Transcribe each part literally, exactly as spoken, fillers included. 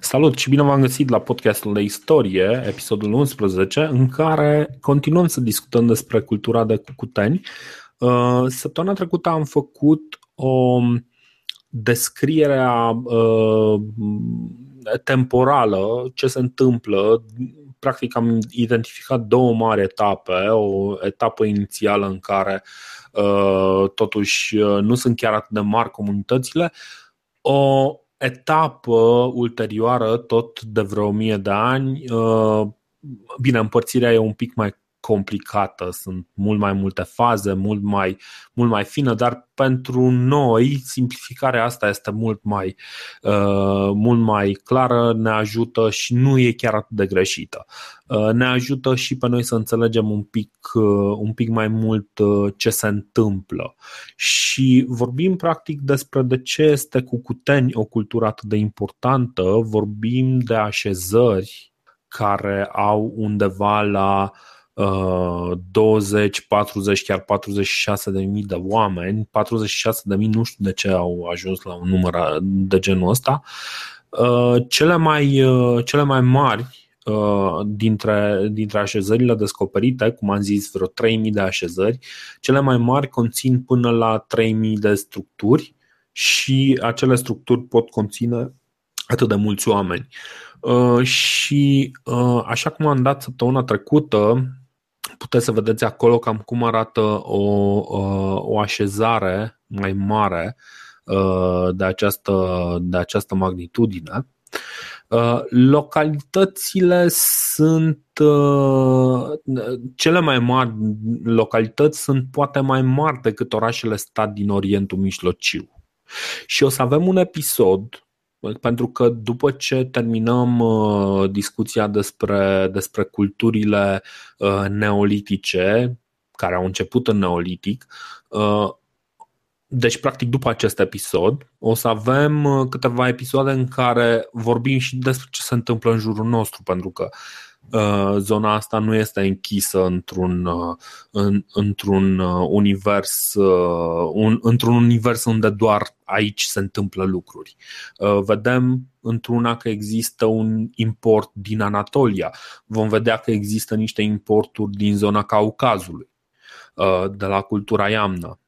Salut și bine v-am găsit la podcastul de istorie, episodul unsprezece, în care continuăm să discutăm despre cultura de Cucuteni. Săptămâna trecută am făcut o descriere a, temporală, ce se întâmplă. Practic am identificat două mari etape, o etapă inițială în care totuși nu sunt chiar atât de mari comunitățile, o etapă ulterioară, tot de vreo o mie de ani. Bine, împărțirea e un pic mai complicată, sunt mult mai multe faze, mult mai, mult mai fină, dar pentru noi simplificarea asta este mult mai, mult mai clară, ne ajută și nu e chiar atât de greșită. Ne ajută și pe noi să înțelegem un pic, un pic mai mult ce se întâmplă. Și vorbim practic despre de ce este Cucuteni o cultură atât de importantă, vorbim de așezări care au undeva la douăzeci, patruzeci, chiar patruzeci și șase de mii de oameni, patruzeci și șase de mii, nu știu de ce au ajuns la un număr de genul ăsta. Cele mai, cele mai mari dintre, dintre așezările descoperite, cum am zis, vreo trei mii de așezări, cele mai mari conțin până la trei mii de structuri și acele structuri pot conține atât de mulți oameni. Și așa cum am dat săptămâna trecută, puteți să vedeți acolo cam cum arată o, o așezare mai mare de această, de această magnitudine. Localitățile sunt cele mai mari localități sunt poate mai mari decât orașele stat din Orientul Mijlociu. Și o să avem un episod, pentru că după ce terminăm uh, discuția despre, despre culturile uh, neolitice, care au început în neolitic, uh, deci practic după acest episod o să avem uh, câteva episoade în care vorbim și despre ce se întâmplă în jurul nostru, pentru că uh, zona asta nu este închisă într-un, uh, în, într-un univers uh, un, într-un univers unde doar aici se întâmplă lucruri. Vedem într-una că există un import din Anatolia. Vom vedea că există niște importuri din zona Caucazului, de la cultura iamnă.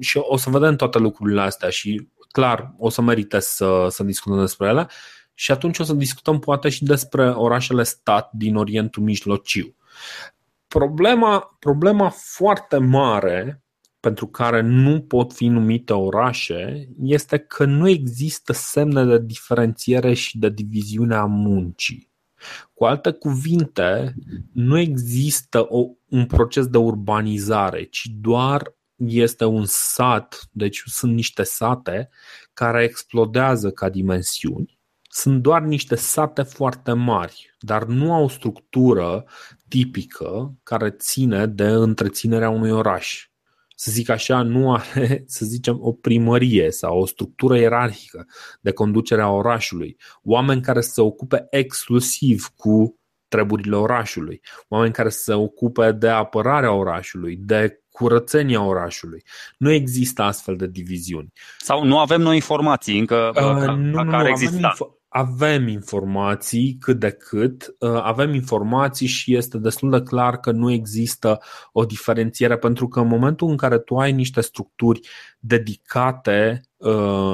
Și o să vedem toate lucrurile astea și clar o să merite să, să discutăm despre ele. Și atunci o să discutăm poate și despre orașele stat din Orientul Mijlociu. Problema, problema foarte mare pentru care nu pot fi numite orașe este că nu există semne de diferențiere și de diviziune a muncii. Cu alte cuvinte, nu există o, un proces de urbanizare, ci doar este un sat, deci sunt niște sate care explodează ca dimensiuni. Sunt doar niște sate foarte mari, dar nu au structură tipică care ține de întreținerea unui oraș. Să zic așa, nu are, să zicem, o primărie sau o structură ierarhică de conducere a orașului. Oameni care se ocupe exclusiv cu treburile orașului, oameni care se ocupe de apărarea orașului, de curățenia orașului. Nu există astfel de diviziuni. Sau nu avem noi informații încă uh, ca, nu, ca nu, care există. Avem informații cât de cât, avem informații și este destul de clar că nu există o diferențiere, pentru că în momentul în care tu ai niște structuri dedicate,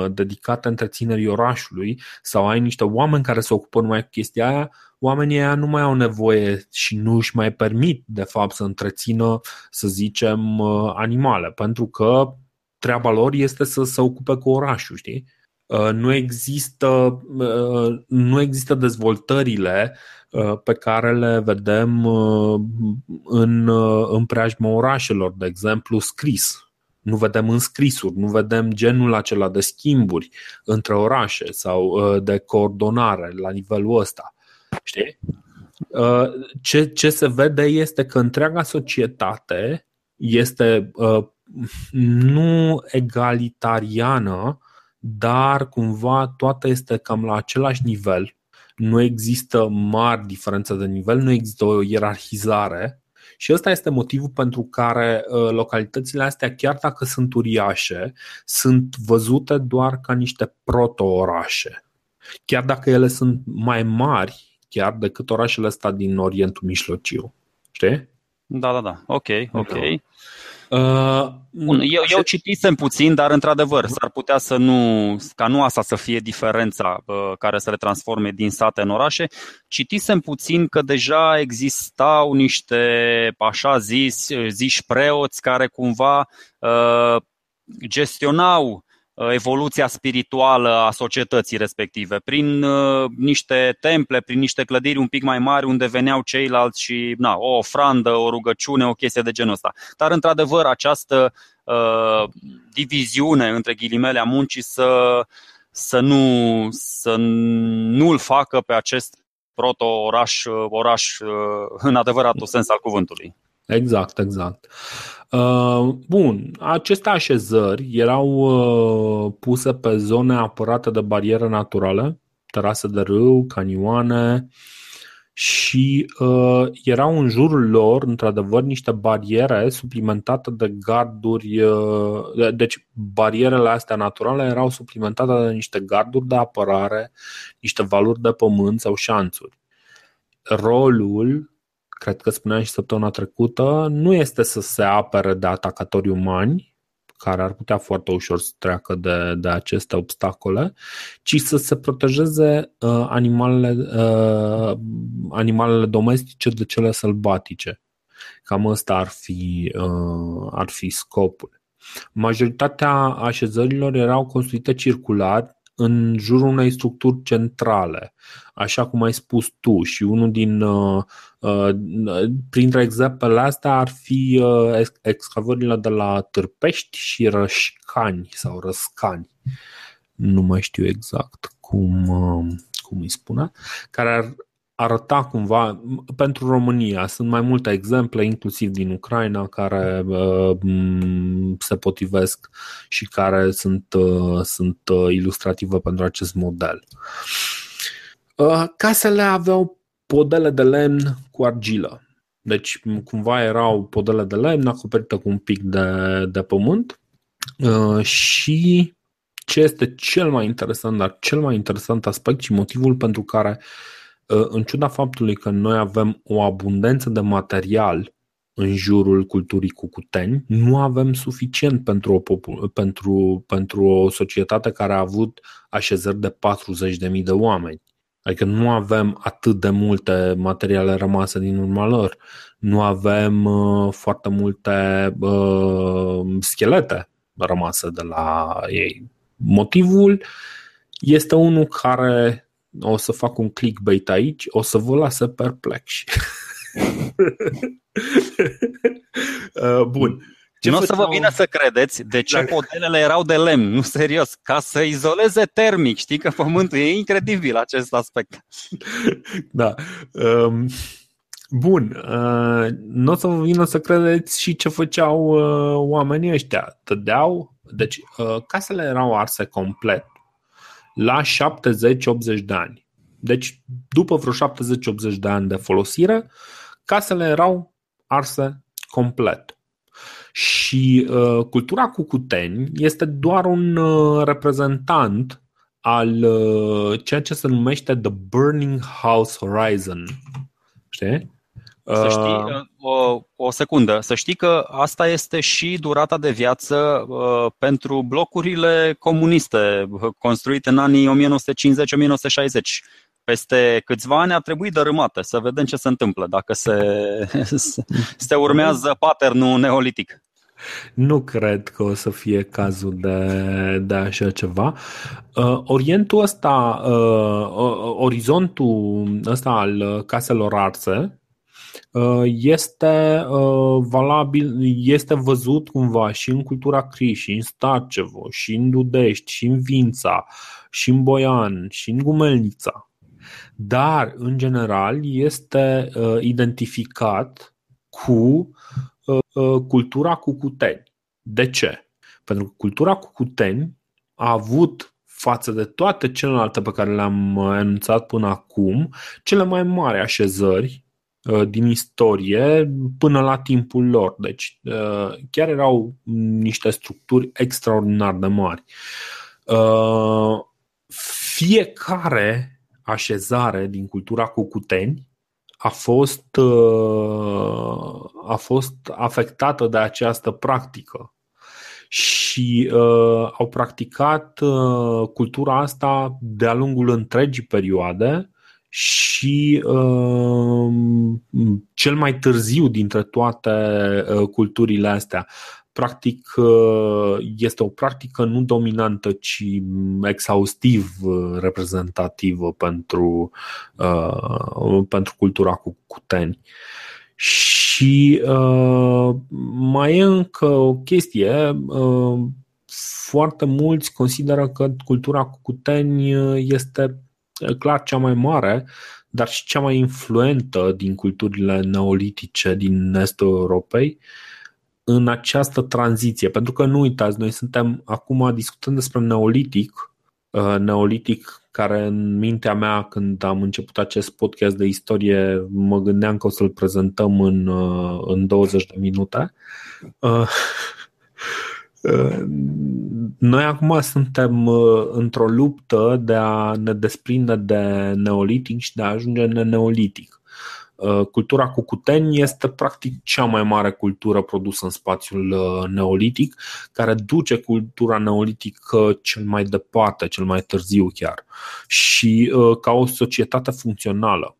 dedicate întreținerii orașului sau ai niște oameni care se ocupă numai cu chestia aia, oamenii aia nu mai au nevoie și nu își mai permit de fapt să întrețină, să zicem, animale, pentru că treaba lor este să se ocupe cu orașul, știi? Nu există, nu există dezvoltările pe care le vedem în, în preajma orașelor, de exemplu scris. Nu vedem înscrisuri, nu vedem genul acela de schimburi între orașe sau de coordonare la nivelul ăsta. Știi? Ce, ce se vede este că întreaga societate este nu egalitariană, dar cumva toată este cam la același nivel, nu există mari diferențe de nivel, nu există o ierarhizare și ăsta este motivul pentru care localitățile astea, chiar dacă sunt uriașe, sunt văzute doar ca niște proto-orașe. Chiar dacă ele sunt mai mari chiar decât orașele ăsta din Orientul Mijlociu. Știi? Da, da, da. Ok, ok. Uh, Bun, eu, eu citisem puțin, dar într-adevăr s-ar putea să nu, ca nu asta să fie diferența uh, care să le transforme din sate în orașe. Citisem puțin că deja existau niște, așa zis, ziși preoți care cumva uh, gestionau evoluția spirituală a societății respective, prin uh, niște temple, prin niște clădiri un pic mai mari unde veneau ceilalți și na, o ofrandă, o rugăciune, o chestie de genul ăsta. Dar într-adevăr această uh, diviziune între ghilimele a muncii să, să, nu, să nu-l facă pe acest proto-oraș oraș, uh, în adevăratul sens al cuvântului. Exact, exact. Bun, aceste așezări erau puse pe zone apărate de bariere naturale, terase de râu, canioane și erau în jurul lor, într-adevăr, niște bariere suplimentate de garduri. Deci barierele astea naturale erau suplimentate de niște garduri de apărare, niște valuri de pământ sau șanțuri. Rolul, cred că spuneam și săptămâna trecută, nu este să se apere de atacatori umani, care ar putea foarte ușor să treacă de, de aceste obstacole, ci să se protejeze uh, animalele, uh, animalele domestice de cele sălbatice. Cam ăsta ar fi, uh, ar fi scopul. Majoritatea așezărilor erau construite circular, în jurul unei structuri centrale, așa cum ai spus tu. Și unul din uh, uh, printre exemplele astea ar fi uh, excavările de la Târpești și Răscani sau Răscani, nu mai știu exact cum, uh, cum îi spune, care ar arăta cumva, pentru România sunt mai multe exemple, inclusiv din Ucraina, care uh, se potrivesc și care sunt, uh, sunt ilustrative pentru acest model. Uh, casele aveau podele de lemn cu argilă, deci cumva erau podele de lemn acoperite cu un pic de, de pământ uh, și ce este cel mai interesant, dar cel mai interesant aspect și motivul pentru care, în ciuda faptului că noi avem o abundență de material în jurul culturii cucuteni, nu avem suficient pentru o, popul- pentru, pentru o societate care a avut așezări de patruzeci de mii de oameni. Adică nu avem atât de multe materiale rămase din urma lor. Nu avem uh, foarte multe uh, schelete rămase de la ei. Motivul este unul care... O să fac un clickbait aici, o să vă lasă perplexi. Bun. Ce nu o să vă vină să credeți de ce dacă... podelele erau de lemn, nu serios, ca să izoleze termic. Știi că pământul e incredibil acest aspect. Da. Um... Bun, nu o să vă vină să credeți și ce făceau oamenii ăștia. Tădeau, deci casele erau arse complet la șaptezeci optzeci de ani. Deci după vreo șaptezeci optzeci de ani de folosire, casele erau arse complet. Și uh, cultura cucuteni este doar un uh, reprezentant al uh, ceea ce se numește The Burning House Horizon. Știi? Să știi, o, o secundă, să știi că asta este și durata de viață uh, pentru blocurile comuniste construite în anii o mie nouă sute cincizeci - o mie nouă sute șaizeci. Peste câțiva ani ar trebui dărâmate, să vedem ce se întâmplă, dacă se, se urmează patternul neolitic. Nu cred că o să fie cazul de, de așa ceva. Uh, orientul ăsta, uh, orizontul ăsta al caselor arse, este valabil, este văzut cumva și în cultura Criş, și în Starcevo, și în Dudești, și în Vința, și în Boian, și în Gumelniţa. Dar, în general, este identificat cu cultura cucuteni. De ce? Pentru că cultura cucuteni a avut, față de toate celelalte pe care le-am enunțat până acum, cele mai mari așezări din istorie până la timpul lor. Deci chiar erau niște structuri extraordinar de mari. Fiecare așezare din cultura Cucuteni a fost, a fost afectată de această practică și uh, au practicat uh, cultura asta de-a lungul întregii perioade și uh, cel mai târziu dintre toate uh, culturile astea. Practic este o practică nu dominantă, ci exhaustiv reprezentativă pentru, uh, pentru cultura Cucuteni. Și uh, mai e încă o chestie, uh, foarte mulți consideră că cultura Cucuteni este clar cea mai mare, dar și cea mai influentă din culturile neolitice din estul Europei în această tranziție, pentru că nu uitați, noi suntem acum discutând despre neolitic, neolitic care în mintea mea când am început acest podcast de istorie mă gândeam că o să-l prezentăm în, în douăzeci de minute. Noi acum suntem într-o luptă de a ne desprinde de neolitic și de a ajunge în neolitic. Cultura Cucuteni este practic cea mai mare cultură produsă în spațiul neolitic, care duce cultura neolitică cel mai departe, cel mai târziu chiar, și ca o societate funcțională.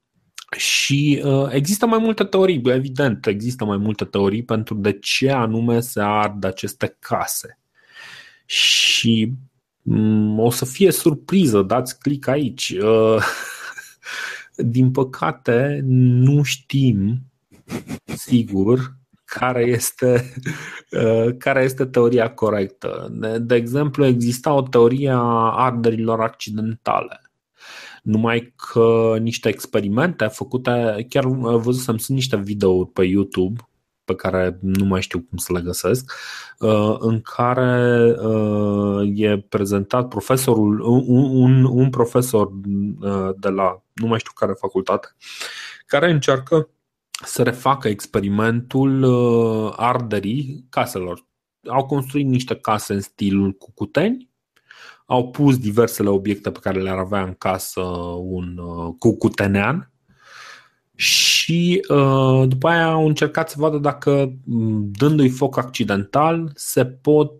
Și există mai multe teorii, evident, există mai multe teorii pentru de ce anume se ard aceste case. Și o să fie surpriză, dați click aici. Din păcate, nu știm sigur care este, care este teoria corectă. De exemplu, exista o teorie a arderilor accidentale. Numai că niște experimente făcute, chiar văzusem, sunt niște videouri pe YouTube pe care nu mai știu cum să le găsesc, în care e prezentat profesorul, un, un profesor de la nu mai știu care facultate, care încearcă să refacă experimentul arderii caselor. Au construit niște case în stilul Cucuteni, au pus diversele obiecte pe care le-ar avea în casă un cucutenean și după aia au încercat să vadă dacă, dându-i foc accidental, se pot,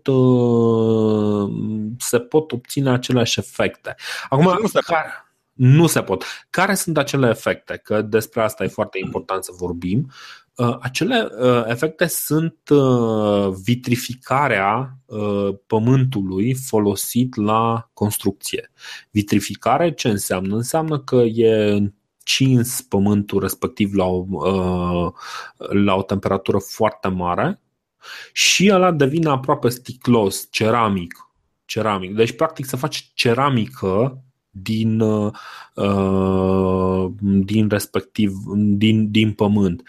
se pot obține aceleași efecte. Acum, nu se, care, nu se pot. Care sunt acele efecte? Că despre asta e foarte important să vorbim. Acele efecte sunt vitrificarea pământului folosit la construcție. Vitrificare ce înseamnă? Înseamnă că e cins pământul respectiv la o, la o temperatură foarte mare și ăla devine aproape sticlos, ceramic, ceramic. Deci practic se face ceramică din, din, respectiv, din, din pământ.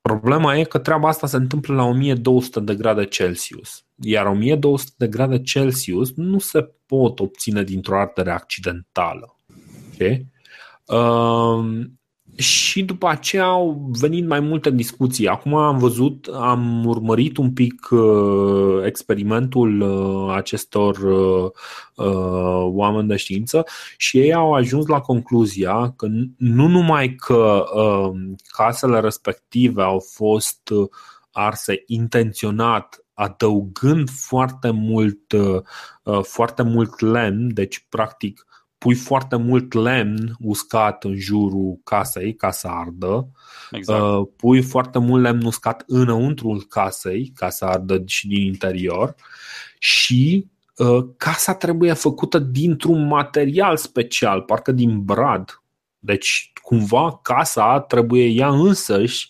Problema e că treaba asta se întâmplă la o mie două sute de grade Celsius, iar o mie două sute de grade Celsius nu se pot obține dintr-o ardere accidentală. Okay? Uh, și după aceea au venit mai multe discuții. Acum am văzut, am urmărit un pic uh, experimentul uh, acestor uh, oameni de știință și ei au ajuns la concluzia că nu numai că uh, casele respective au fost arse intenționat adăugând foarte mult, uh, foarte mult lemn, deci practic pui foarte mult lemn uscat în jurul casei ca să ardă, exact. Pui foarte mult lemn uscat înăuntrul casei ca să ardă și din interior și uh, casa trebuie făcută dintr-un material special, parcă din brad. Deci cumva casa trebuie ea însăși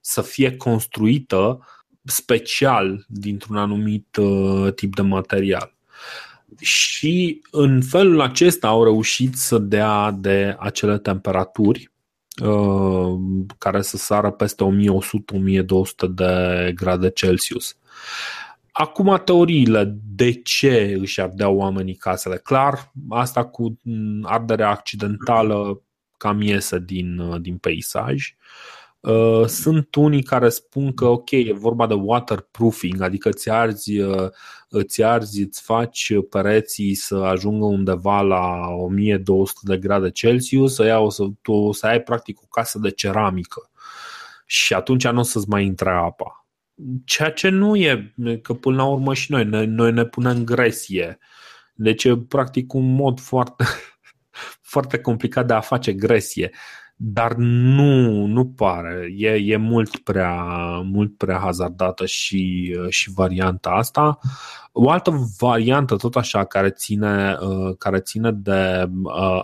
să fie construită special dintr-un anumit uh, tip de material. Și în felul acesta au reușit să dea de acele temperaturi uh, care să sară peste o mie o sută - o mie două sute de grade Celsius. Acum teoriile, de ce își ardeau oamenii casele? Clar, asta cu arderea accidentală cam iese din, din peisaj. Uh, sunt unii care spun că ok, e vorba de waterproofing, adică ți arzi, uh, ți arzi, îți faci pereții să ajungă undeva la o mie două sute de grade Celsius, ia, o să, tu o să ai practic o casă de ceramică și atunci nu o să-ți mai intre apa. Ceea ce nu e, că până la urmă și noi, noi, noi ne punem gresie. Deci e practic un mod foarte, foarte complicat de a face gresie. Dar nu, nu pare, e, e mult prea, mult prea hazardată și, și varianta asta. O altă variantă tot așa care ține, care ține de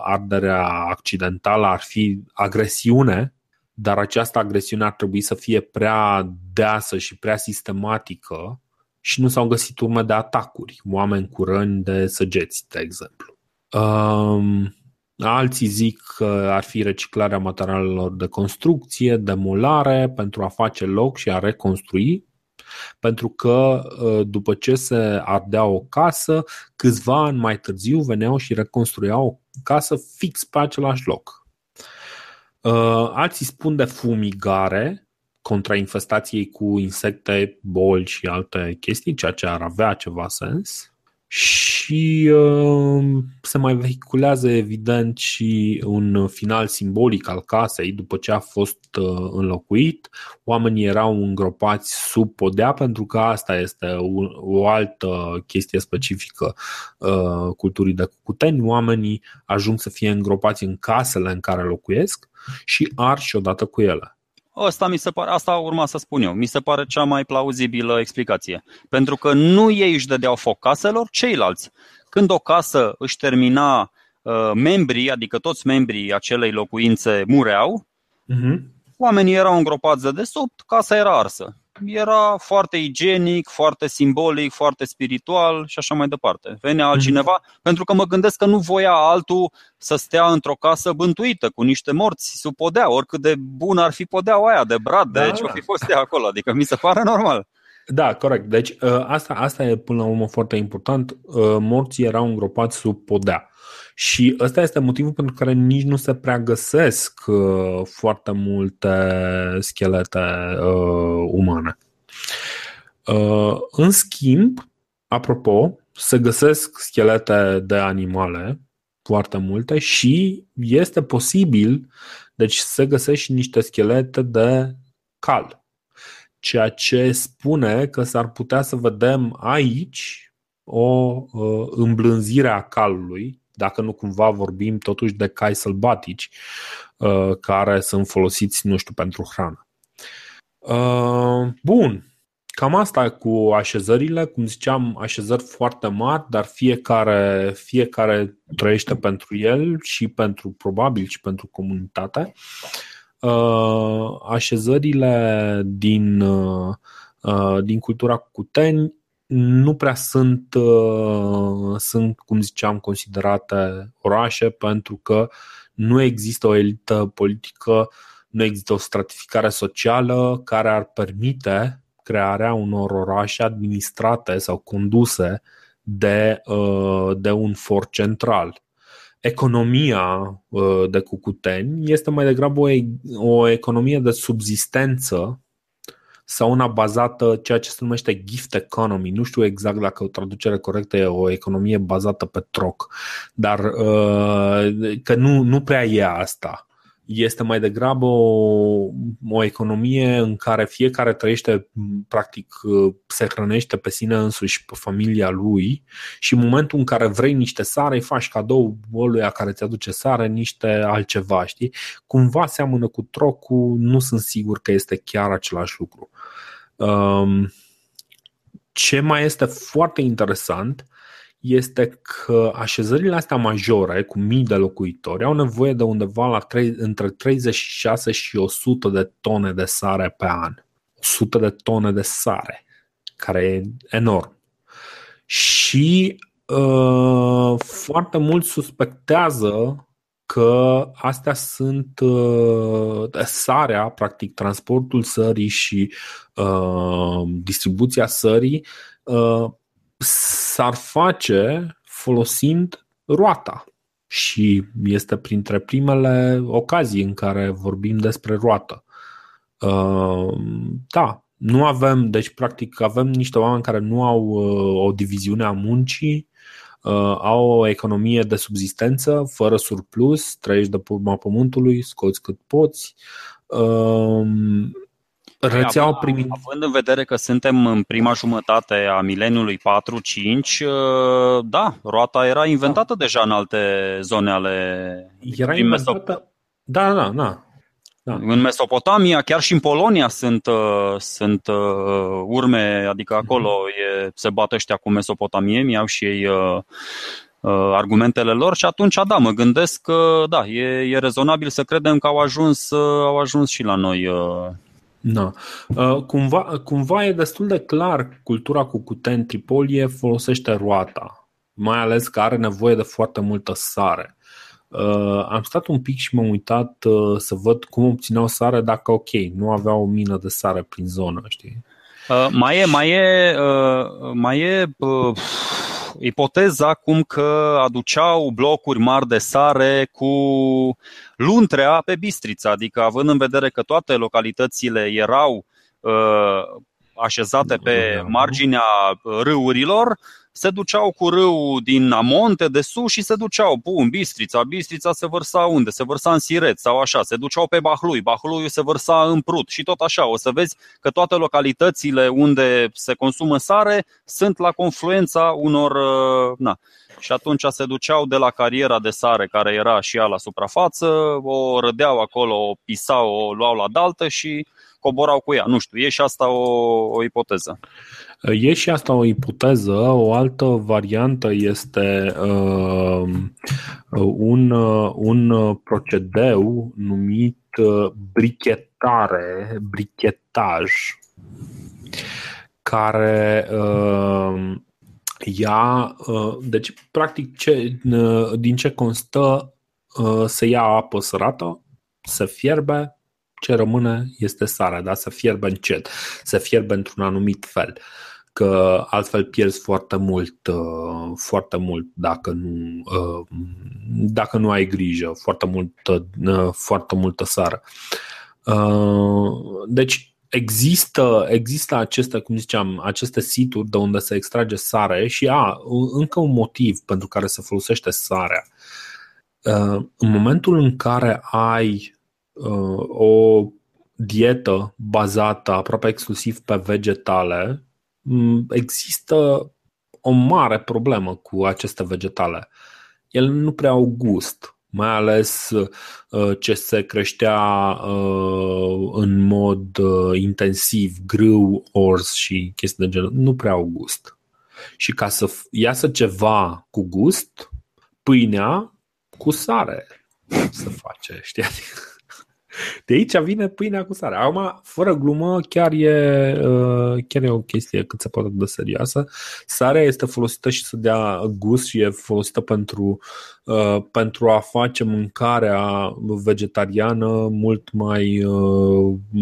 arderea accidentală ar fi agresiune, dar această agresiune ar trebui să fie prea deasă și prea sistematică și nu s-au găsit urme de atacuri, oameni cu răni de săgeți, de exemplu. Um... Alții zic că ar fi reciclarea materialelor de construcție, demolare, pentru a face loc și a reconstrui, pentru că după ce se ardea o casă, câțiva ani mai târziu veneau și reconstruiau o casă fix pe același loc. Alții spun de fumigare contra infestației cu insecte, boli și alte chestii, ceea ce ar avea ceva sens. Și uh, se mai vehiculează evident și un final simbolic al casei. După ce a fost uh, înlocuit, oamenii erau îngropați sub podea, pentru că asta este o, o altă chestie specifică uh, culturii de Cucuteni. Oamenii ajung să fie îngropați în casele în care locuiesc și arși odată cu ele. Asta, mi se pare, asta urma să spun eu. Mi se pare cea mai plauzibilă explicație. Pentru că nu ei își dădeau foc caselor, ceilalți. Când o casă își termina uh, membrii, adică toți membrii acelei locuințe mureau, uh-huh. Oamenii erau îngropați de desubt, casa era arsă. Era foarte igienic, foarte simbolic, foarte spiritual și așa mai departe. Venea altcineva, mm-hmm. pentru că mă gândesc că nu voia altul să stea într-o casă bântuită, cu niște morți sub podea, oricât de bun ar fi podeaua aia, de brad, da, de ce-o da. fi fost ea acolo, adică mi se pare normal. Da, corect. Deci asta, asta e până la urmă foarte important, morții erau îngropați sub podea. Și ăsta este motivul pentru care nici nu se prea găsesc uh, foarte multe schelete uh, umane. Uh, în schimb, apropo, se găsesc schelete de animale, foarte multe, și este posibil, deci se găsesc și niște schelete de cal. Ceea ce spune că s-ar putea să vedem aici o uh, îmblânzire a calului, dacă nu cumva vorbim totuși de cai sălbatici care sunt folosiți, nu știu, pentru hrană. Bun, cam asta cu așezările. Cum ziceam, așezări foarte mari, dar fiecare, fiecare trăiește pentru el și pentru, probabil, și pentru comunitate. Așezările din, din cultura Cucuteni nu prea sunt, sunt, cum ziceam, considerate orașe, pentru că nu există o elită politică, nu există o stratificare socială care ar permite crearea unor orașe administrate sau conduse de, de un for central. Economia de Cucuteni este mai degrabă o, o economie de subzistență sau una bazată, ceea ce se numește gift economy. Nu știu exact dacă o traducere corectă e o economie bazată pe troc, dar că nu, nu prea e asta. Este mai degrabă o, o economie în care fiecare trăiește, practic se hrănește pe sine însuși și pe familia lui, și în momentul în care vrei niște sare, îi faci cadou ăluia care ți aduce sare, niște altceva, știi? Cumva seamănă cu trocul, nu sunt sigur că este chiar același lucru. Ce mai este foarte interesant este că așezările astea majore, cu mii de locuitori, au nevoie de undeva la trei, între treizeci și șase și o sută de tone de sare pe an. o sută de tone de sare, care e enorm. Și uh, foarte mulți suspectează că astea sunt uh, sarea, practic transportul sării și uh, distribuția sării uh, s-ar face folosind roata. Și este printre primele ocazii în care vorbim despre roată. Uh, da, nu avem, deci practic avem niște oameni care nu au uh, o diviziune a muncii, uh, au o economie de subzistență, fără surplus, trăiești de pe urma pământului, scoți cât poți. Uh, Rețeaua primit... Având în vedere că suntem în prima jumătate a mileniului patru cinci, da, roata era inventată da. deja în alte zone ale... Era inventată, Mesop... da, da, da. Da. În Mesopotamia, chiar și în Polonia sunt, sunt urme, adică acolo mm-hmm. e, se bat ăștia cu mesopotamieni, au și ei argumentele lor și atunci, da, mă gândesc că da, e, e rezonabil să credem că au ajuns, au ajuns și la noi... Da. Cumva, cumva e destul de clar, cultura Cucuteni-Tripolie folosește roata, mai ales că are nevoie de foarte multă sare. Am stat un pic și m-am uitat să văd cum obțineau sare dacă ok, nu aveau o mină de sare prin zonă, știi? Uh, mai e, mai e, uh, mai e uh, ipoteza cum că aduceau blocuri mari de sare cu luntrea pe Bistrița, adică având în vedere că toate localitățile erau uh, așezate pe marginea râurilor, se duceau cu râul din amonte de sus și se duceau, bun, Bistrița, Bistrița se vărsa unde? Se vărsa în Sireț sau așa, se duceau pe Bahlui, Bahluiul se vărsa în Prut și tot așa. O să vezi că toate localitățile unde se consumă sare sunt la confluența unor... Na. Și atunci se duceau de la cariera de sare care era și ea la suprafață, o rădeau acolo, o pisau, o luau la daltă și... coborau cu ea. Nu știu, e și asta o, o ipoteză. E și asta o ipoteză. O altă variantă este uh, un, un procedeu numit brichetare, brichetaj, care uh, ia, uh, deci practic ce, uh, din ce constă uh, se ia apă sărată, se fierbe, ce rămâne este sarea, da? Să fierbe încet, să fierbe într-un anumit fel, că altfel pierzi foarte mult, foarte mult dacă nu, dacă nu ai grijă, foarte multă, foarte multă sară. Deci există, există aceste, cum ziceam, aceste situri de unde se extrage sare și a, încă un motiv pentru care se folosește sarea. În momentul în care ai o dietă bazată aproape exclusiv pe vegetale, există o mare problemă cu aceste vegetale. Ele nu prea au gust, mai ales ce se creștea în mod intensiv, grâu, orz și chestii de genul, nu prea au gust. Și ca să iasă ceva cu gust, pâinea cu sare se face, știi? De aici vine pâinea cu sare. Acum, fără glumă, chiar e, chiar e o chestie cât se poate de serioasă. Sarea este folosită și să dea gust și e folosită pentru, pentru a face mâncarea vegetariană mult mai,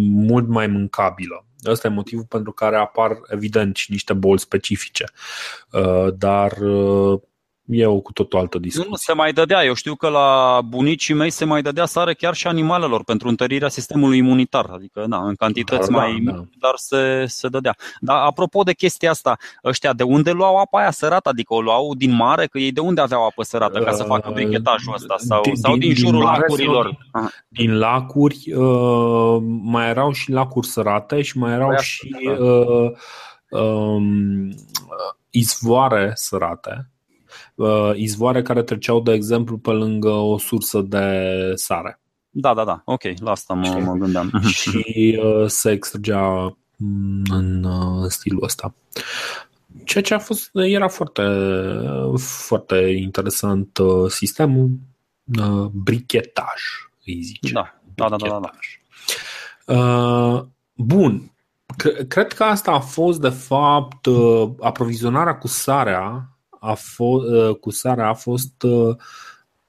mult mai mâncabilă. Ăsta e motivul pentru care apar, evident, și niște boli specifice. Dar... e o cu tot o altă discuție. Nu, se mai dădea. Eu știu că la bunicii mei se mai dădea sare chiar și animalelor pentru întărirea sistemului imunitar. Adică, na, în cantități dar, mai da, mici, da. dar se, se dădea. Dar apropo de chestia asta, ăștia de unde luau apa aia sărată? Adică o luau din mare? Că ei de unde aveau apă sărată ca să facă brichetajul ăsta? Sau din, sau din, din jurul din lacurilor? Sau, din lacuri, uh, mai erau și lacuri sărate și mai erau și uh, um, izvoare sărate. Izvoare care treceau, de exemplu, pe lângă o sursă de sare. Da, da, da, ok, la asta mă, mă gândeam. Și uh, se extragea în uh, stilul ăsta. Ceea ce a fost, era foarte, foarte interesant uh, sistemul, uh, brichetaj, îi zice. Da, da, da, da, da. Uh, Bun, cred că asta a fost, de fapt, uh, aprovizionarea cu sarea A fost, cu sarea a fost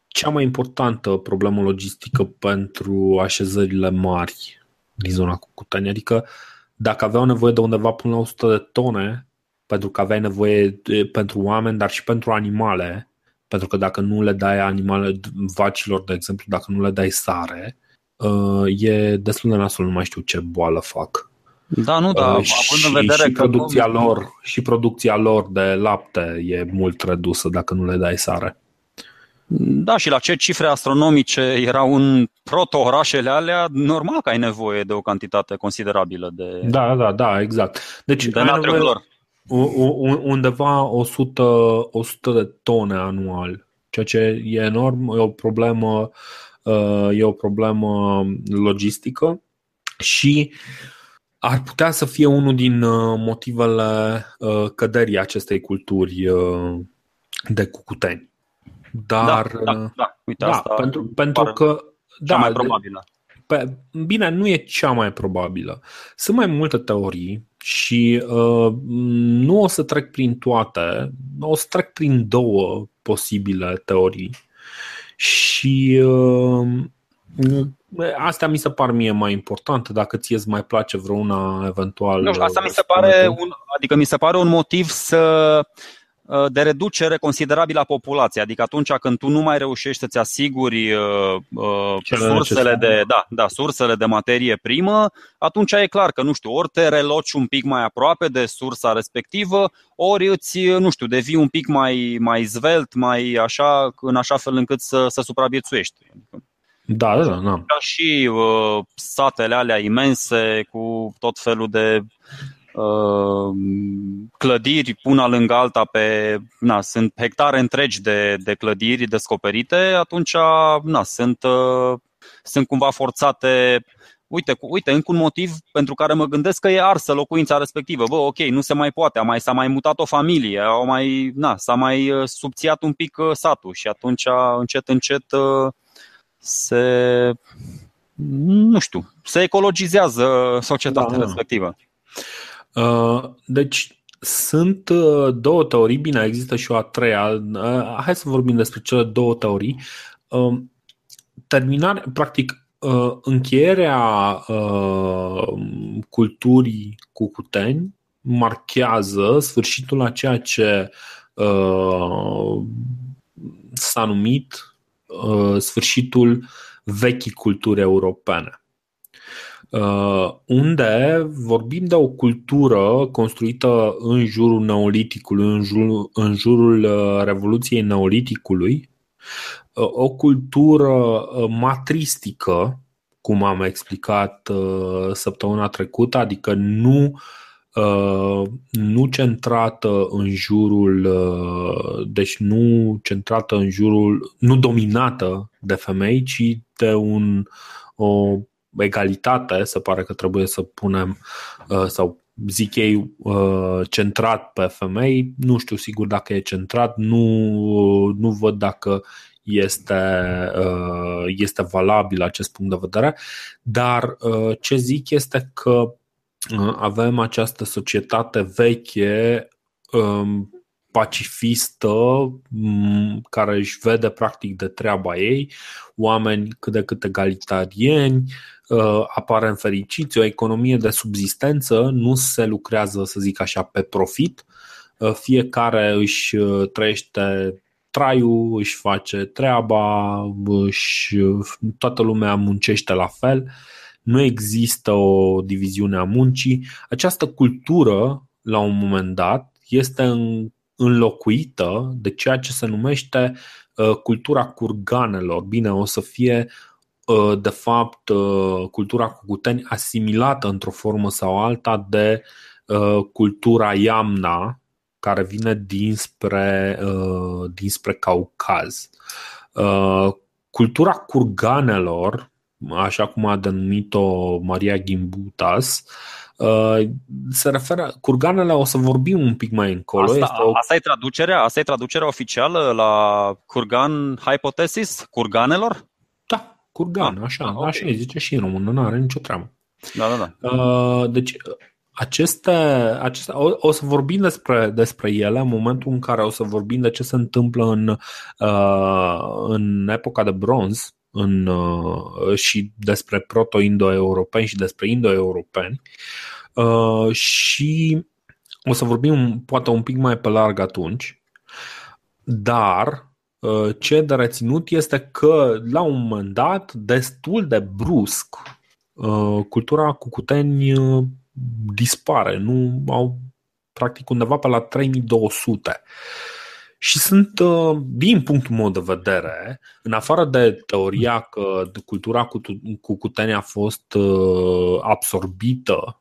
cea mai importantă problemă logistică pentru așezările mari din zona Cucuteni. Adică dacă aveau nevoie de undeva până la o sută de tone, pentru că aveai nevoie pentru oameni, dar și pentru animale, pentru că dacă nu le dai animale vacilor, de exemplu, dacă nu le dai sare, uh, e destul de nasul, nu mai știu ce boală fac. Da, nu, da, uh, având și, în vedere și că producția nu... lor, și producția lor de lapte e mult redusă dacă nu le dai sare. Da, și la ce cifre astronomice erau în proto-orașele alea, normal că ai nevoie de o cantitate considerabilă de... Da, da, da, exact. Deci de natriu undeva o sută, o sută de tone anual, ceea ce e enorm, e o problemă, e o problemă logistică și ar putea să fie unul din motivele căderii acestei culturi de cucuteni. Dar da, da, da. Uite, da, asta pentru, pentru că da, mai probabilă. Pe, bine, nu e cea mai probabilă. Sunt mai multe teorii și uh, nu o să trec prin toate, o să trec prin două posibile teorii. Și uh, astea mi se par mie mai importante, dacă ție îți mai place vreuna eventual. Nu, asta mi se pare un, adică mi se pare un motiv să de reducere considerabilă a populației, adică atunci când tu nu mai reușești să-ți asiguri uh, uh, sursele, de, da, da, sursele de materie primă, atunci e clar că, nu știu, ori te reloci un pic mai aproape de sursa respectivă, ori îți, nu știu, devii un pic mai, mai zvelt, mai așa, în așa fel încât să, să supraviețuiești. Da, da, da. Ca și uh, satele alea imense cu tot felul de... clădiri una lângă alta pe, na, sunt hectare întregi de, de clădiri descoperite, atunci na, sunt, sunt cumva forțate. Uite, uite, încă un motiv pentru care mă gândesc că e arsă locuința respectivă. Bă, ok, nu se mai poate, a mai, s-a mai mutat o familie, au mai, na, s-a mai subțiat un pic satul și atunci încet, încet se... nu știu, se ecologizează societatea da, respectivă. Deci sunt două teorii, bine, există și o a treia. Hai să vorbim despre cele două teorii. Terminare, practic, încheierea culturii cucuteni marchează sfârșitul a ceea ce s-a numit sfârșitul vechii culturi europene, unde vorbim de o cultură construită în jurul Neoliticului, în jurul, în jurul Revoluției Neoliticului, o cultură matristică, cum am explicat săptămâna trecută, adică nu, nu centrată în jurul, deci nu centrată în jurul, nu dominată de femei, ci de un o egalitate, se pare că trebuie să punem, sau zic ei, centrat pe femei. Nu știu sigur dacă e centrat, nu, nu văd dacă este, este valabil acest punct de vedere. Dar ce zic este că avem această societate veche, pacifistă, care își vede practic de treaba ei, oameni cât de cât egalitarieni, aparent fericiți, o economie de subzistență, nu se lucrează, să zic așa, pe profit, fiecare își trăiește traiul, își face treaba, își, toată lumea muncește la fel, nu există o diviziune a muncii. Această cultură, la un moment dat, este în înlocuită de ceea ce se numește uh, cultura curganelor. Bine, o să fie uh, de fapt uh, cultura cucuteni asimilată într-o formă sau alta de uh, cultura iamna, care vine dinspre, uh, dinspre Caucaz. Uh, cultura curganelor, așa cum a denumit-o Maria Gimbutas, se referă, curganele o să vorbim un pic mai încolo. Asta, este o... asta e traducerea, asta e traducerea oficială la curgan hypothesis, curganelor? Da, curgan, ah, așa, okay. Așa zice și în română, nu are nicio treabă. Da, da, da. Deci aceste, aceste o, o să vorbim despre despre ele în momentul în care o să vorbim de ce se întâmplă în în epoca de bronz, în, și despre proto-indo-europeni și despre indo-europeni, uh, și o să vorbim poate un pic mai pe larg atunci, dar ce de reținut este că la un moment dat, destul de brusc, cultura cucuteni dispare. Nu au practic undeva pe la trei mii două sute. Și sunt, din punctul meu de vedere, în afară de teoria că cultura cucuteni a fost absorbită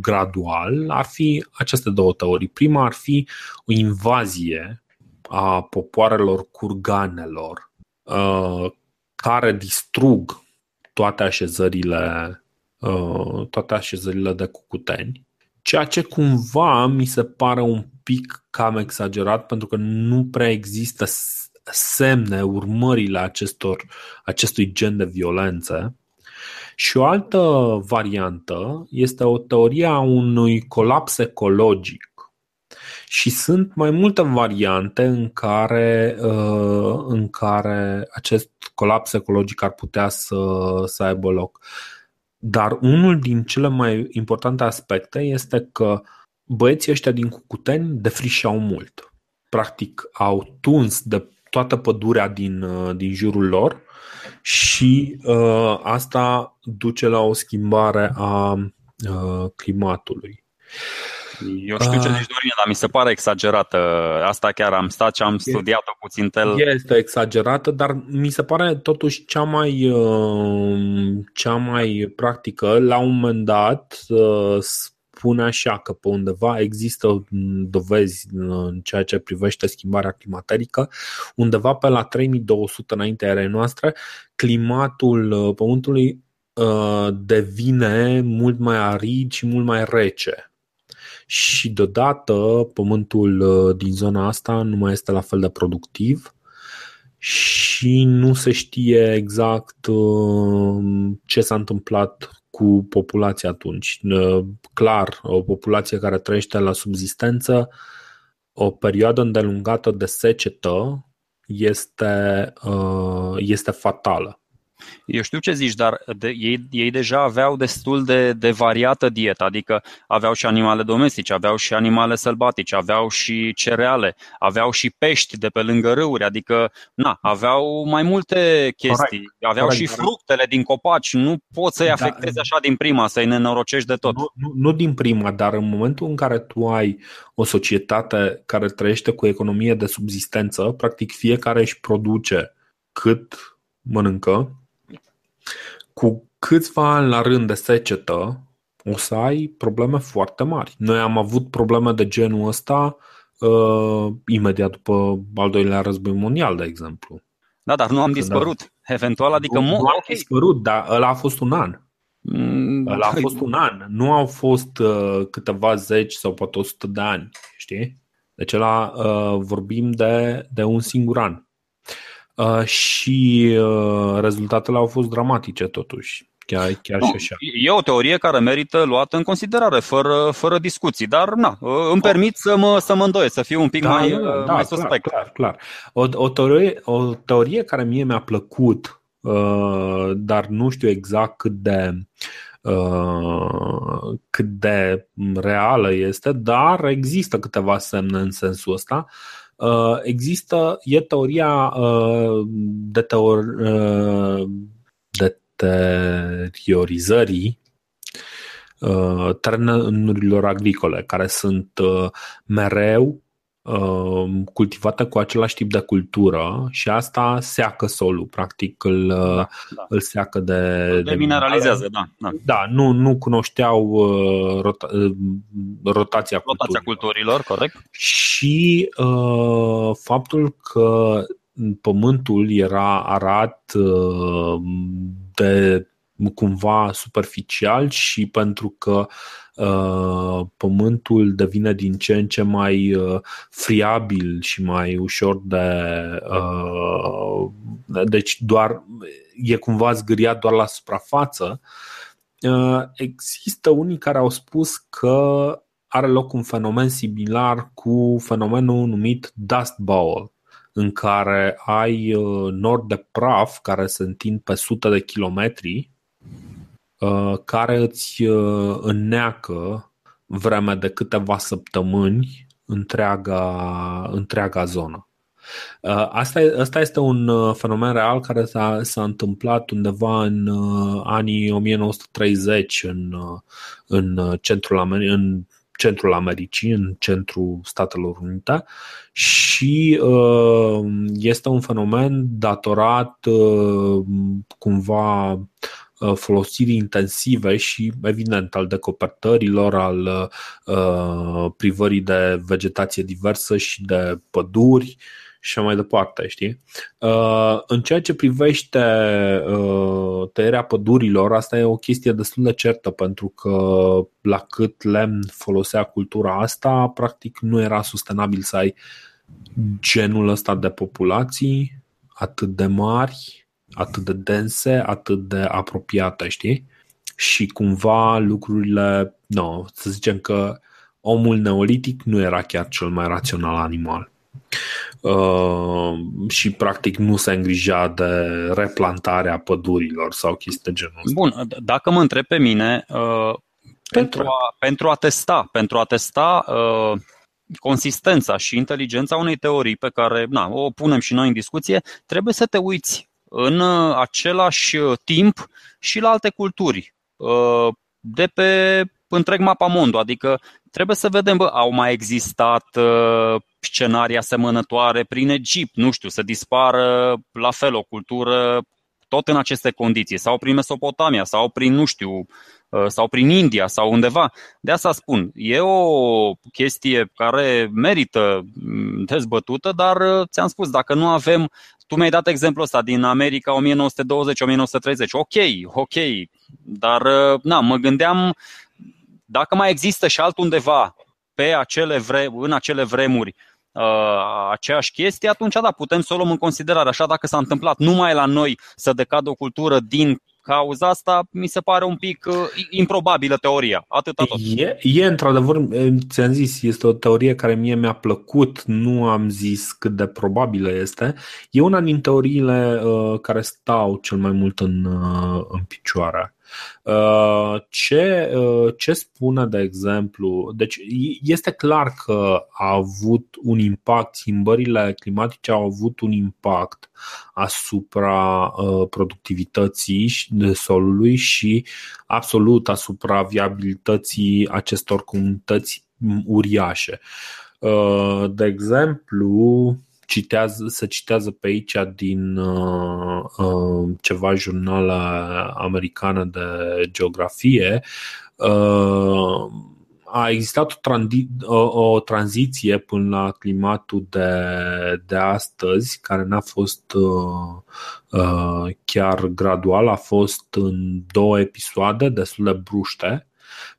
gradual, ar fi aceste două teorii. Prima ar fi o invazie a popoarelor curganelor care distrug toate așezările, toate așezările de cucuteni, ceea ce cumva mi se pare un pic cam exagerat, pentru că nu prea există semne, urmările acestor, acestui gen de violențe. Și o altă variantă este o teorie a unui colaps ecologic. Și sunt mai multe variante în care, în care acest colaps ecologic ar putea să, să aibă loc. Dar unul din cele mai importante aspecte este că băieții ăștia din Cucuteni defrișau mult. Practic au tuns de toată pădurea din, din jurul lor și uh, asta duce la o schimbare a uh, climatului. Eu știu ce zici, Dorin, dar mi se pare exagerată. Asta chiar am stat și am este, studiat-o puțin tel. Este exagerată, dar mi se pare totuși cea mai, cea mai practică. La un moment dat spune așa că pe undeva există dovezi în ceea ce privește schimbarea climaterică. Undeva pe la trei mii două sute înainte erei noastre, climatul Pământului devine mult mai arid și mult mai rece. Și deodată pământul din zona asta nu mai este la fel de productiv și nu se știe exact ce s-a întâmplat cu populația atunci. Clar, o populație care trăiește la subzistență, o perioadă îndelungată de secetă este, este fatală. Eu știu ce zici, dar de, ei, ei deja aveau destul de, de variată dietă, adică aveau și animale domestice, aveau și animale sălbatice, aveau și cereale, aveau și pești de pe lângă râuri, adică na, aveau mai multe chestii, correct, aveau correct, și fructele correct. Din copaci, nu poți să-i afectezi da, așa din prima, să-i nenorocești de tot. Nu, nu, nu din prima, dar în momentul în care tu ai o societate care trăiește cu economie de subzistență, practic fiecare își produce cât mănâncă, cu câțiva ani la rând de secetă o să ai probleme foarte mari. Noi am avut probleme de genul ăsta uh, imediat după al doilea război mondial, de exemplu. Da, dar nu am Când dispărut. A... Eventual, adică nu, mo- nu am okay. dispărut, dar ăla a fost un an. Mm, ăla a fost un an. Nu au fost uh, câteva zeci sau poate o sută de ani, știi? Deci ăla uh, vorbim de, de un singur an. Și rezultatele au fost dramatice totuși, chiar, chiar nu, și așa. E o teorie care merită luată în considerare, fără, fără discuții, dar na, îmi permit să mă, să mă îndoiesc, să fiu un pic da, mai, da, mai suspect. Clar, clar, clar. O, o, teorie, o teorie care mie mi-a plăcut, dar nu știu exact cât de, cât de reală este, dar există câteva semne în sensul ăsta. Există, e teoria de teor- deteriorizării terenurilor agricole, care sunt mereu cultivate cu același tip de cultură și asta seacă solul, practic îl, da, da. îl seacă de... Îl demineralizează, da, da. Da, nu, nu cunoșteau rota, rotația culturilor. Rotația culturilor, corect. Și uh, faptul că pământul era arat uh, de cumva superficial și pentru că uh, pământul devine din ce în ce mai uh, friabil și mai ușor de uh, deci doar e cumva zgâriat doar la suprafață. Uh, există unii care au spus că are loc un fenomen similar cu fenomenul numit Dust Bowl, în care ai uh, nori de praf care se întind pe sute de kilometri, care îți înneacă vreme de câteva săptămâni întreaga, întreaga zonă. Asta, asta este un fenomen real care s-a, s-a întâmplat undeva în anii o mie nouă sute treizeci în, în, centrul, Amer- în centrul Americii, în centrul Statelor Unite și este un fenomen datorat cumva folosirii intensive și, evident, al decopertărilor, al uh, privării de vegetație diversă și de păduri și așa mai departe, știi? Uh, în ceea ce privește uh, tăierea pădurilor, asta e o chestie destul de certă, pentru că la cât lemn folosea cultura asta, practic nu era sustenabil să ai genul ăsta de populații atât de mari, atât de dense, atât de apropiate, știi? Și cumva lucrurile, no, să zicem că omul neolitic nu era chiar cel mai rațional animal. Uh, și practic nu se îngrijea de replantarea pădurilor sau chestii de genul ăsta. Bun, dacă mă întreb pe mine, uh, pentru, a, pentru a testa, pentru a testa uh, consistența și inteligența unei teorii pe care, na, o punem și noi în discuție, trebuie să te uiți în același timp și la alte culturi de pe întreg mapamondo, adică trebuie să vedem, bă, au mai existat scenarii asemănătoare prin Egipt, nu știu, să dispară la fel o cultură tot în aceste condiții, sau prin Mesopotamia, sau prin, nu știu, sau prin India, sau undeva. De asta spun, e o chestie care merită dezbătută, dar ți-am spus, dacă nu avem... Tu mi-ai dat exemplul ăsta din America o mie nouă sute douăzeci - o mie nouă sute treizeci. Ok, ok, dar na, mă gândeam dacă mai există și altundeva pe acele vre- în acele vremuri aceeași chestie, atunci da, putem să o luăm în considerare. Așa, dacă s-a întâmplat numai la noi să decadă o cultură din cauza asta, mi se pare un pic uh, improbabilă teoria. Atâta tot. E, e într-adevăr, ți-am zis, este o teorie care mie mi-a plăcut, nu am zis cât de probabilă este. E una din teoriile uh, care stau cel mai mult în, uh, în picioare. Uh, ce, uh, ce spune, de exemplu, deci este clar că a avut un impact, schimbările climatice au avut un impact asupra uh, productivității solului și absolut asupra viabilității acestor comunități uriașe. Uh, de exemplu, Citează, se citează pe aici din uh, uh, ceva jurnală americană de geografie. Uh, a existat o, tranzi- o, o tranziție până la climatul de, de astăzi, care n-a fost uh, uh, chiar gradual, a fost în două episoade destul de bruște.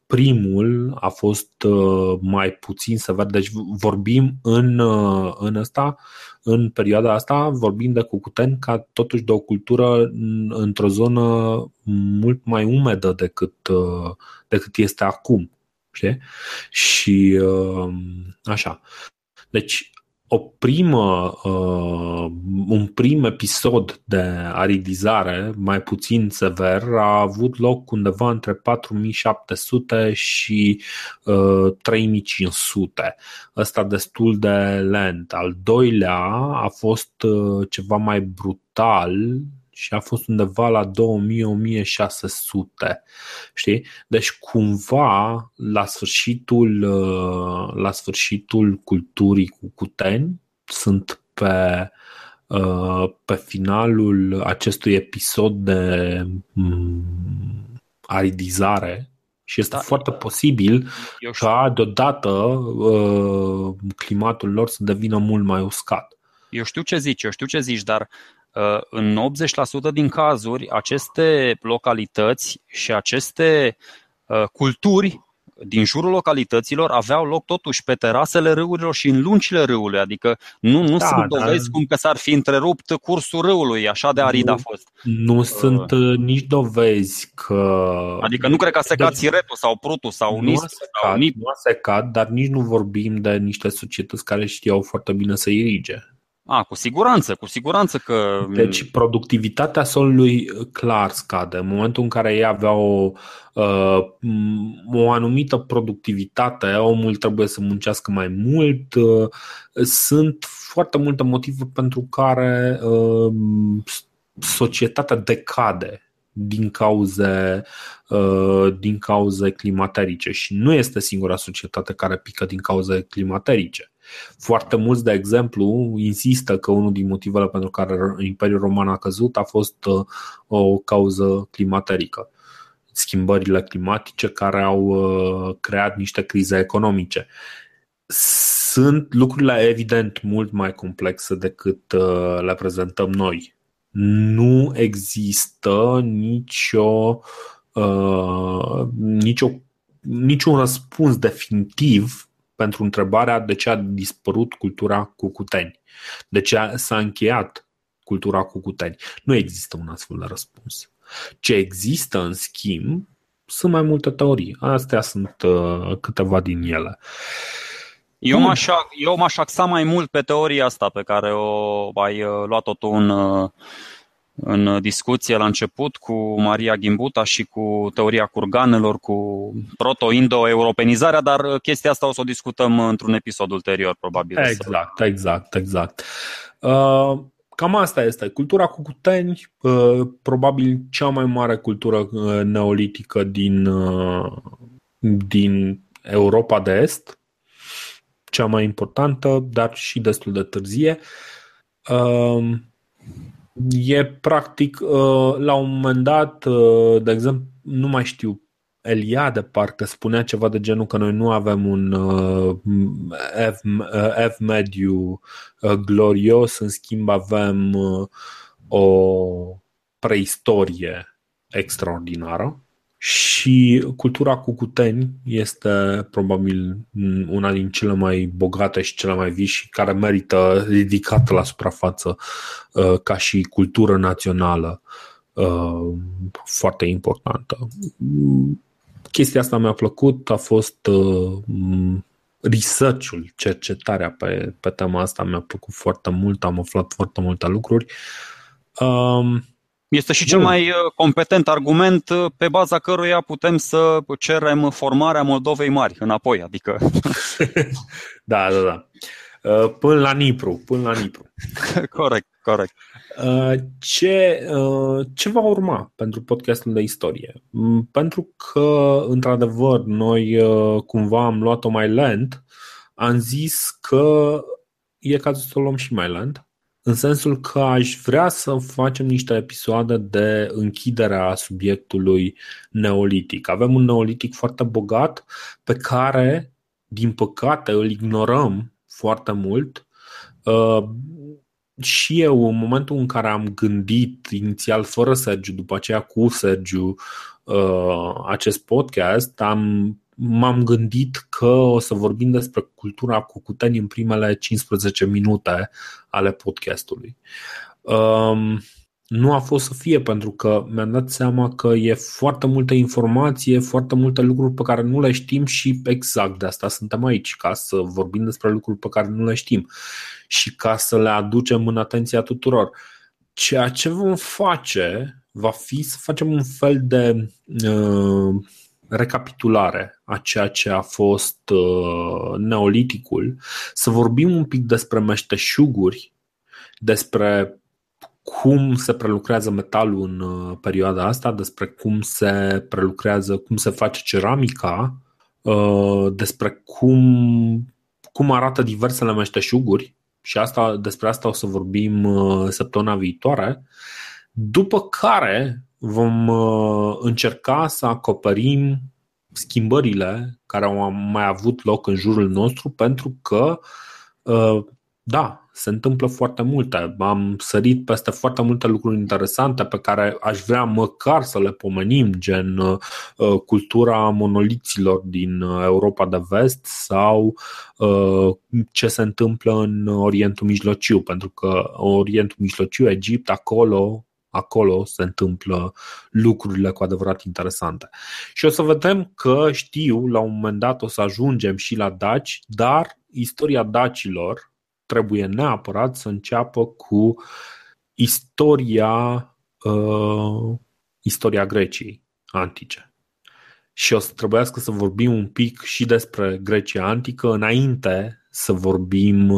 Primul a fost uh, mai puțin sever, deci vorbim în, uh, în, asta, în perioada asta, vorbim de Cucuteni ca totuși de o cultură într-o zonă mult mai umedă decât, uh, decât este acum, știi? Și uh, așa. Deci o primă, uh, un prim episod de aridizare, mai puțin sever, a avut loc undeva între patru mii șapte sute și uh, trei mii cinci sute. Ăsta destul de lent. Al doilea a fost uh, ceva mai brutal și a fost undeva la două mii - o mie șase sute. Știi? Deci cumva la sfârșitul la sfârșitul culturii Cucuteni, sunt pe pe finalul acestui episod de aridizare și este da, foarte posibil ca deodată climatul lor să devină mult mai uscat. Eu știu ce zici, eu știu ce zici, dar în optzeci la sută din cazuri, aceste localități și aceste culturi din jurul localităților aveau loc totuși pe terasele râurilor și în lungile râului. Adică nu, nu da, sunt dovezi dar... cum că s-ar fi întrerupt cursul râului, așa de arid nu, a fost. Nu uh... sunt nici dovezi că... Adică nu cred că a secat deci... Sirețul sau Prutul sau Nisp. Nu a secat, dar nici nu vorbim de niște societăți care știau foarte bine să irige. A, cu siguranță, cu siguranță că... Deci productivitatea solului clar scade. În momentul în care ei avea o, o anumită productivitate, omul trebuie să muncească mai mult. Sunt foarte multe motive pentru care societatea decade din cauze, din cauze climaterice și nu este singura societate care pică din cauze climaterice. Foarte mulți, de exemplu, insistă că unul din motivele pentru care Imperiul Roman a căzut a fost o cauză climaterică. Schimbările climatice care au creat niște crize economice. Sunt lucrurile evident mult mai complexe decât le prezentăm noi. Nu există nicio, uh, nicio, niciun răspuns definitiv pentru întrebarea de ce a dispărut cultura Cucuteni, de ce s-a încheiat cultura Cucuteni. Nu există un astfel de răspuns. Ce există, în schimb, sunt mai multe teorii. Astea sunt uh, câteva din ele. Eu m-aș, eu m-aș axa mai mult pe teoria asta pe care o ai luat-o tu în, în discuție la început cu Maria Gimbutas și cu teoria curganelor, cu proto-indo-europenizarea, dar chestia asta o să o discutăm într-un episod ulterior, probabil. Exact, să... exact, exact. Uh... Cam asta este. Cultura Cucuteni, probabil cea mai mare cultură neolitică din, din Europa de Est, cea mai importantă, dar și destul de târzie. E practic, la un moment dat, de exemplu, nu mai știu, Eliade parcă spunea ceva de genul că noi nu avem un uh, F, uh, F mediu uh, glorios, în schimb avem uh, o preistorie extraordinară și cultura Cucuteni este probabil una din cele mai bogate și cele mai vii și care merită ridicată la suprafață uh, ca și cultură națională uh, foarte importantă. Chestia asta mi-a plăcut, a fost uh, research-ul, cercetarea pe, pe tema asta mi-a plăcut foarte mult, am aflat foarte multe lucruri. Um, este și bun. Cel mai competent argument pe baza căruia putem să cerem formarea Moldovei Mari înapoi, adică... da, da, da. Uh, până la Nipru, până la Nipru. Corect, corect. Ce, ce va urma pentru podcastul de istorie? Pentru că, într-adevăr, noi cumva am luat-o mai lent, am zis că e cazul să o luăm și mai lent, în sensul că aș vrea să facem niște episoade de închidere a subiectului neolitic. Avem un neolitic foarte bogat pe care, din păcate, îl ignorăm foarte mult. Și eu, în momentul în care am gândit inițial fără Sergiu, după aceea cu Sergiu, acest podcast, am, m-am gândit că o să vorbim despre cultura Cucuteni în primele cincisprezece minute ale podcastului. Nu a fost să fie, pentru că mi-am dat seama că e foarte multă informație, foarte multe lucruri pe care nu le știm și exact de asta suntem aici, ca să vorbim despre lucruri pe care nu le știm și ca să le aducem în atenția tuturor. Ceea ce vom face va fi să facem un fel de uh, recapitulare a ceea ce a fost uh, neoliticul, să vorbim un pic despre meșteșuguri, despre cum se prelucrează metalul în perioada asta, despre cum se prelucrează, cum se face ceramica, despre cum, cum arată diversele meșteșuguri și asta, despre asta o să vorbim săptămâna viitoare, după care vom încerca să acoperim schimbările care au mai avut loc în jurul nostru, pentru că da, se întâmplă foarte multe. Am sărit peste foarte multe lucruri interesante pe care aș vrea măcar să le pomenim, gen uh, cultura monoliților din Europa de Vest sau uh, ce se întâmplă în Orientul Mijlociu, pentru că Orientul Mijlociu, Egipt, acolo, acolo se întâmplă lucrurile cu adevărat interesante. Și o să vedem că, știu, la un moment dat o să ajungem și la daci, dar istoria dacilor trebuie neapărat să înceapă cu istoria, uh, istoria Greciei antice. Și o să trebuiască să vorbim un pic și despre Grecia antică înainte să vorbim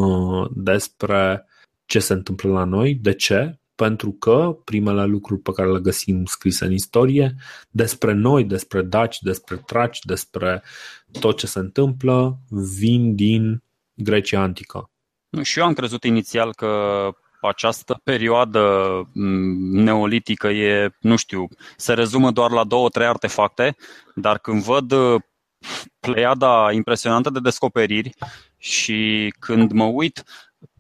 despre ce se întâmplă la noi, de ce? Pentru că primele lucruri pe care le găsim scrise în istorie despre noi, despre daci, despre traci, despre tot ce se întâmplă, vin din Grecia antică. Și eu am crezut inițial că această perioadă neolitică e, nu știu, se rezumă doar la două, trei artefacte, dar când văd pleiada impresionantă de descoperiri și când mă uit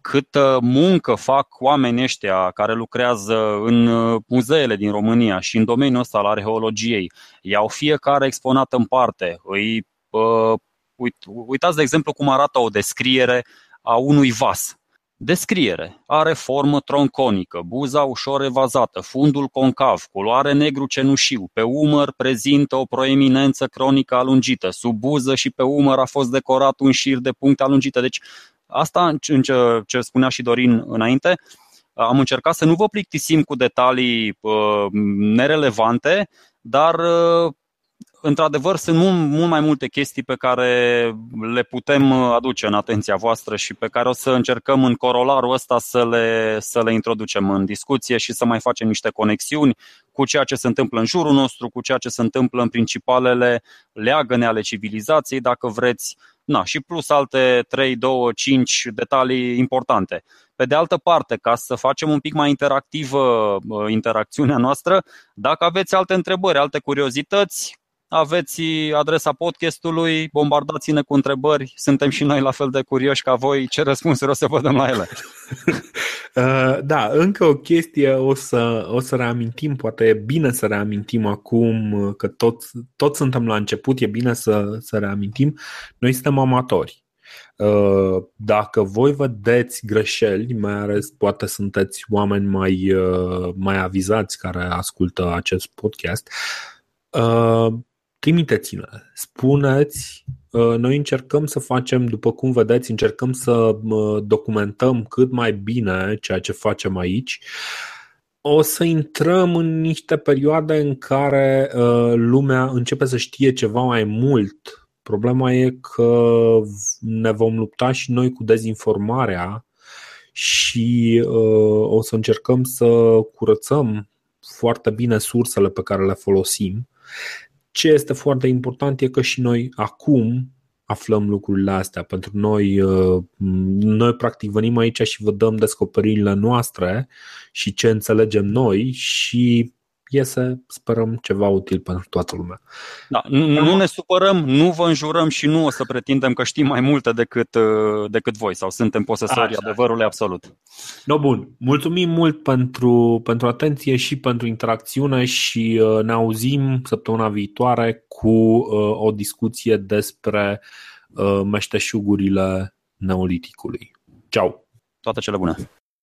câtă muncă fac oamenii ăștia care lucrează în muzeele din România și în domeniul ăsta al arheologiei, iau fiecare exponat în parte. Îi, uh, uit, uitați de exemplu cum arată o descriere a unui vas. Descriere. Are formă tronconică, buza ușor evazată, fundul concav, culoare negru-cenușiu, pe umăr prezintă o proeminență cronică alungită, sub buză și pe umăr a fost decorat un șir de puncte alungite. Deci asta, ce spunea și Dorin înainte, am încercat să nu vă plictisim cu detalii uh, nerelevante, dar uh, într-adevăr sunt mult, mult mai multe chestii pe care le putem aduce în atenția voastră și pe care o să încercăm în corolarul ăsta să le, să le introducem în discuție și să mai facem niște conexiuni cu ceea ce se întâmplă în jurul nostru, cu ceea ce se întâmplă în principalele leagăne ale civilizației, dacă vreți. Na, și plus alte trei, doi, cinci detalii importante. Pe de altă parte, ca să facem un pic mai interactivă interacțiunea noastră, dacă aveți alte întrebări, alte curiozități, aveți adresa podcastului, bombardați-ne cu întrebări, suntem și noi la fel de curioși ca voi, ce răspunsuri o să vă dăm la ele. Da, încă o chestie o să, o să reamintim, poate e bine să reamintim acum că tot, tot suntem la început, e bine să, să reamintim, noi suntem amatori. Dacă voi vedeți greșeli, mai ales poate sunteți oameni mai, mai avizați care ascultă acest podcast, trimiteți-ne, spuneți, noi încercăm să facem, după cum vedeți, încercăm să documentăm cât mai bine ceea ce facem aici. O să intrăm în niște perioade în care lumea începe să știe ceva mai mult. Problema e că ne vom lupta și noi cu dezinformarea și o să încercăm să curățăm foarte bine sursele pe care le folosim. Ce este foarte important e că și noi acum aflăm lucrurile astea. Pentru noi, noi practic venim aici și vă dăm descoperirile noastre și ce înțelegem noi și iese, sperăm, ceva util pentru toată lumea. Da, nu, nu ne supărăm, nu vă înjurăm și nu o să pretindem că știm mai multe decât, decât voi sau suntem posesorii adevărului absolut. No, bun, mulțumim mult pentru, pentru atenție și pentru interacțiune și ne auzim săptămâna viitoare cu o discuție despre meșteșugurile neoliticului. Ceau! Toate cele bune!